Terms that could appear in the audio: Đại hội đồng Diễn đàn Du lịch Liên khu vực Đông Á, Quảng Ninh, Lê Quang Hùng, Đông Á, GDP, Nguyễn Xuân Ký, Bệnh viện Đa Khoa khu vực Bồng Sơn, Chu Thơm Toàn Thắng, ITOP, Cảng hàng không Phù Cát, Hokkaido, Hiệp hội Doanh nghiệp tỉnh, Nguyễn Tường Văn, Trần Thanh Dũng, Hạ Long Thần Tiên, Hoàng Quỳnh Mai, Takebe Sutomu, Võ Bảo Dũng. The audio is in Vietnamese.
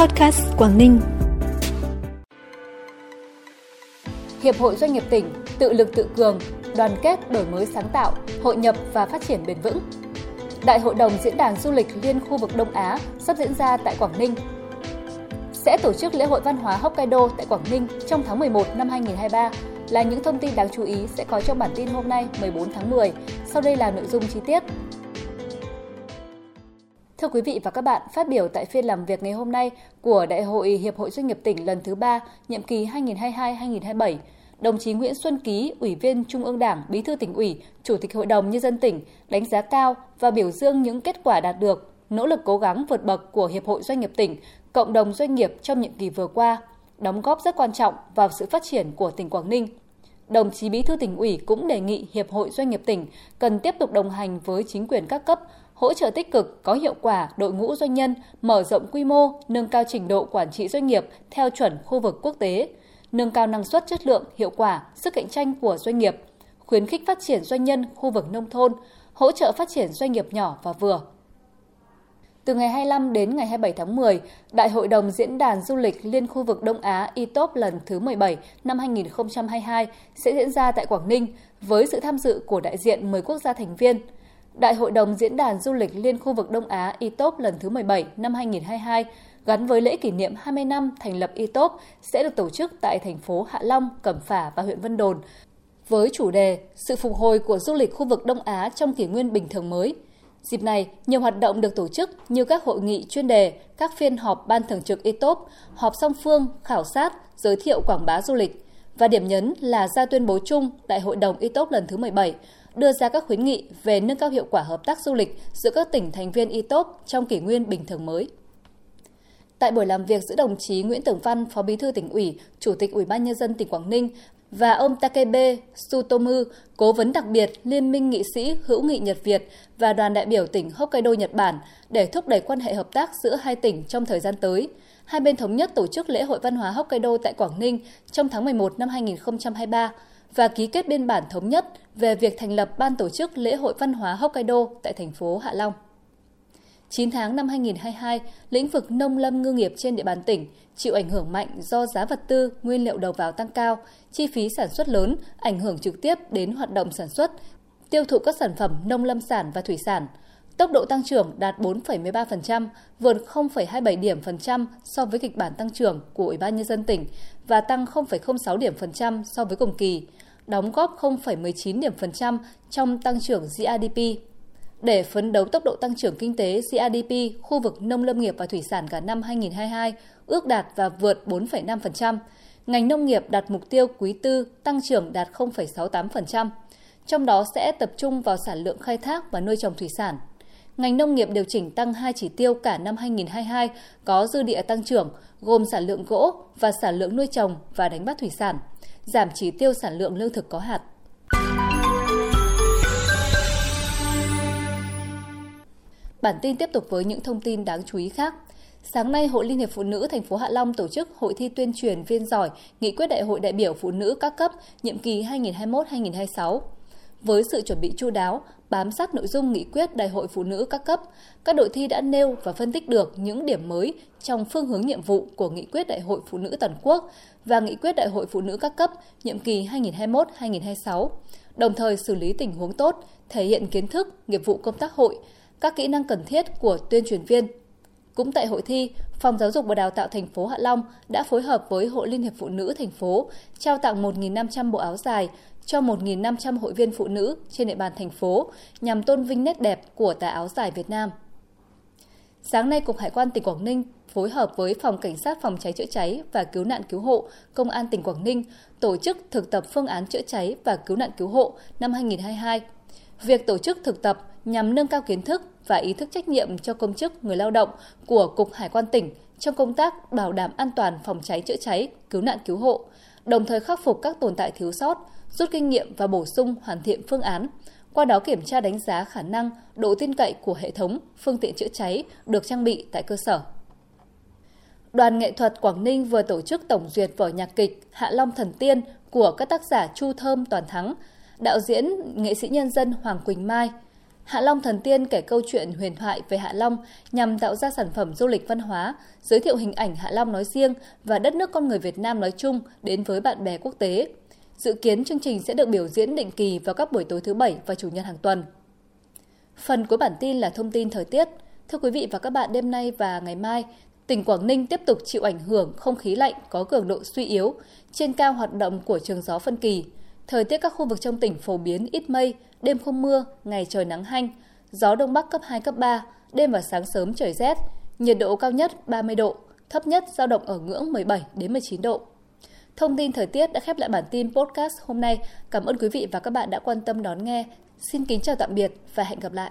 Podcast Quảng Ninh. Hiệp hội Doanh nghiệp tỉnh, tự lực tự cường, đoàn kết đổi mới sáng tạo, hội nhập và phát triển bền vững. Đại hội đồng Diễn đàn Du lịch Liên khu vực Đông Á sắp diễn ra tại Quảng Ninh. Sẽ tổ chức lễ hội văn hóa Hokkaido tại Quảng Ninh trong tháng 11 năm 2023 là những thông tin đáng chú ý sẽ có trong bản tin hôm nay 14 tháng 10. Sau đây là nội dung chi tiết. Thưa quý vị và các bạn, phát biểu tại phiên làm việc ngày hôm nay của Đại hội Hiệp hội Doanh nghiệp tỉnh lần thứ 3, nhiệm kỳ 2022-2027, đồng chí Nguyễn Xuân Ký, Ủy viên Trung ương Đảng, Bí thư tỉnh ủy, Chủ tịch Hội đồng Nhân dân tỉnh, đánh giá cao và biểu dương những kết quả đạt được, nỗ lực cố gắng vượt bậc của Hiệp hội Doanh nghiệp tỉnh, cộng đồng doanh nghiệp trong nhiệm kỳ vừa qua, đóng góp rất quan trọng vào sự phát triển của tỉnh Quảng Ninh. Đồng chí Bí thư tỉnh ủy cũng đề nghị Hiệp hội Doanh nghiệp tỉnh cần tiếp tục đồng hành với chính quyền các cấp, hỗ trợ tích cực có hiệu quả đội ngũ doanh nhân, mở rộng quy mô, nâng cao trình độ quản trị doanh nghiệp theo chuẩn khu vực quốc tế, nâng cao năng suất, chất lượng, hiệu quả, sức cạnh tranh của doanh nghiệp, khuyến khích phát triển doanh nhân khu vực nông thôn, hỗ trợ phát triển doanh nghiệp nhỏ và vừa. Từ ngày 25 đến ngày 27 tháng 10, Đại hội đồng Diễn đàn Du lịch Liên khu vực Đông Á ITOP lần thứ 17 năm 2022 sẽ diễn ra tại Quảng Ninh với sự tham dự của đại diện 10 quốc gia thành viên. Đại hội đồng Diễn đàn Du lịch Liên khu vực Đông Á ITOP lần thứ 17 năm 2022 gắn với lễ kỷ niệm 20 năm thành lập ITOP sẽ được tổ chức tại thành phố Hạ Long, Cẩm Phả và huyện Vân Đồn với chủ đề Sự phục hồi của du lịch khu vực Đông Á trong kỷ nguyên bình thường mới. Dịp này, nhiều hoạt động được tổ chức như các hội nghị chuyên đề, các phiên họp ban thường trực ITOP, họp song phương, khảo sát, giới thiệu quảng bá du lịch. Và điểm nhấn là ra tuyên bố chung Đại hội đồng ITOP lần thứ 17, đưa ra các khuyến nghị về nâng cao hiệu quả hợp tác du lịch giữa các tỉnh thành viên ITOP trong kỷ nguyên bình thường mới. Tại buổi làm việc giữa đồng chí Nguyễn Tường Văn, Phó Bí thư tỉnh ủy, Chủ tịch Ủy ban Nhân dân tỉnh Quảng Ninh và ông Takebe Sutomu, cố vấn đặc biệt Liên minh nghị sĩ hữu nghị Nhật Việt và đoàn đại biểu tỉnh Hokkaido, Nhật Bản để thúc đẩy quan hệ hợp tác giữa hai tỉnh trong thời gian tới. Hai bên thống nhất tổ chức lễ hội văn hóa Hokkaido tại Quảng Ninh trong tháng 11 năm 2023 và ký kết biên bản thống nhất về việc thành lập ban tổ chức lễ hội văn hóa Hokkaido tại thành phố Hạ Long. 9 tháng năm 2022, lĩnh vực nông lâm ngư nghiệp trên địa bàn tỉnh chịu ảnh hưởng mạnh do giá vật tư, nguyên liệu đầu vào tăng cao, chi phí sản xuất lớn, ảnh hưởng trực tiếp đến hoạt động sản xuất, tiêu thụ các sản phẩm nông lâm sản và thủy sản. Tốc độ tăng trưởng đạt 4,13%, vượt 0,27 điểm phần trăm so với kịch bản tăng trưởng của Ủy ban Nhân dân tỉnh và tăng 0,06 điểm phần trăm so với cùng kỳ, đóng góp 0,19 điểm phần trăm trong tăng trưởng GDP. Để phấn đấu tốc độ tăng trưởng kinh tế GDP khu vực nông lâm nghiệp và thủy sản cả năm 2022 ước đạt và vượt 4,5%, ngành nông nghiệp đạt mục tiêu quý tư tăng trưởng đạt 0,68%, trong đó sẽ tập trung vào sản lượng khai thác và nuôi trồng thủy sản. Ngành nông nghiệp điều chỉnh tăng 2 chỉ tiêu cả năm 2022 có dư địa tăng trưởng gồm sản lượng gỗ và sản lượng nuôi trồng và đánh bắt thủy sản, giảm chỉ tiêu sản lượng lương thực có hạt. Bản tin tiếp tục với những thông tin đáng chú ý khác. Sáng nay, Hội Liên hiệp Phụ nữ thành phố Hạ Long tổ chức hội thi tuyên truyền viên giỏi nghị quyết Đại hội đại biểu phụ nữ các cấp nhiệm kỳ 2021-2026. Với sự chuẩn bị chu đáo, bám sát nội dung nghị quyết Đại hội phụ nữ các cấp, các đội thi đã nêu và phân tích được những điểm mới trong phương hướng nhiệm vụ của nghị quyết Đại hội phụ nữ toàn quốc và nghị quyết Đại hội phụ nữ các cấp nhiệm kỳ 2021-2026, đồng thời xử lý tình huống tốt, thể hiện kiến thức, nghiệp vụ công tác hội, các kỹ năng cần thiết của tuyên truyền viên. Cũng tại hội thi, Phòng Giáo dục và Đào tạo thành phố Hạ Long đã phối hợp với Hội Liên hiệp Phụ nữ thành phố trao tặng 1.500 bộ áo dài cho 1.500 hội viên phụ nữ trên địa bàn thành phố nhằm tôn vinh nét đẹp của tà áo dài Việt Nam. Sáng nay, Cục Hải quan tỉnh Quảng Ninh phối hợp với Phòng Cảnh sát phòng cháy chữa cháy và cứu nạn cứu hộ Công an tỉnh Quảng Ninh tổ chức thực tập phương án chữa cháy và cứu nạn cứu hộ năm 2022. Việc tổ chức thực tập nhằm nâng cao kiến thức và ý thức trách nhiệm cho công chức, người lao động của Cục Hải quan tỉnh trong công tác bảo đảm an toàn phòng cháy chữa cháy, cứu nạn cứu hộ, đồng thời khắc phục các tồn tại thiếu sót, rút kinh nghiệm và bổ sung hoàn thiện phương án, qua đó kiểm tra đánh giá khả năng, độ tin cậy của hệ thống, phương tiện chữa cháy được trang bị tại cơ sở. Đoàn nghệ thuật Quảng Ninh vừa tổ chức tổng duyệt vở nhạc kịch Hạ Long Thần Tiên của các tác giả Chu Thơm Toàn Thắng, đạo diễn nghệ sĩ nhân dân Hoàng Quỳnh Mai. Hạ Long Thần Tiên kể câu chuyện huyền thoại về Hạ Long nhằm tạo ra sản phẩm du lịch văn hóa, giới thiệu hình ảnh Hạ Long nói riêng và đất nước con người Việt Nam nói chung đến với bạn bè quốc tế. Dự kiến chương trình sẽ được biểu diễn định kỳ vào các buổi tối thứ Bảy và Chủ nhật hàng tuần. Phần cuối bản tin là thông tin thời tiết. Thưa quý vị và các bạn, đêm nay và ngày mai, tỉnh Quảng Ninh tiếp tục chịu ảnh hưởng không khí lạnh có cường độ suy yếu, trên cao hoạt động của trường gió phân kỳ. Thời tiết các khu vực trong tỉnh phổ biến ít mây, đêm không mưa, ngày trời nắng hanh, gió đông bắc cấp 2, cấp 3, đêm và sáng sớm trời rét, nhiệt độ cao nhất 30 độ, thấp nhất dao động ở ngưỡng 17 đến 19 độ. Thông tin thời tiết đã khép lại bản tin podcast hôm nay. Cảm ơn quý vị và các bạn đã quan tâm đón nghe. Xin kính chào tạm biệt và hẹn gặp lại.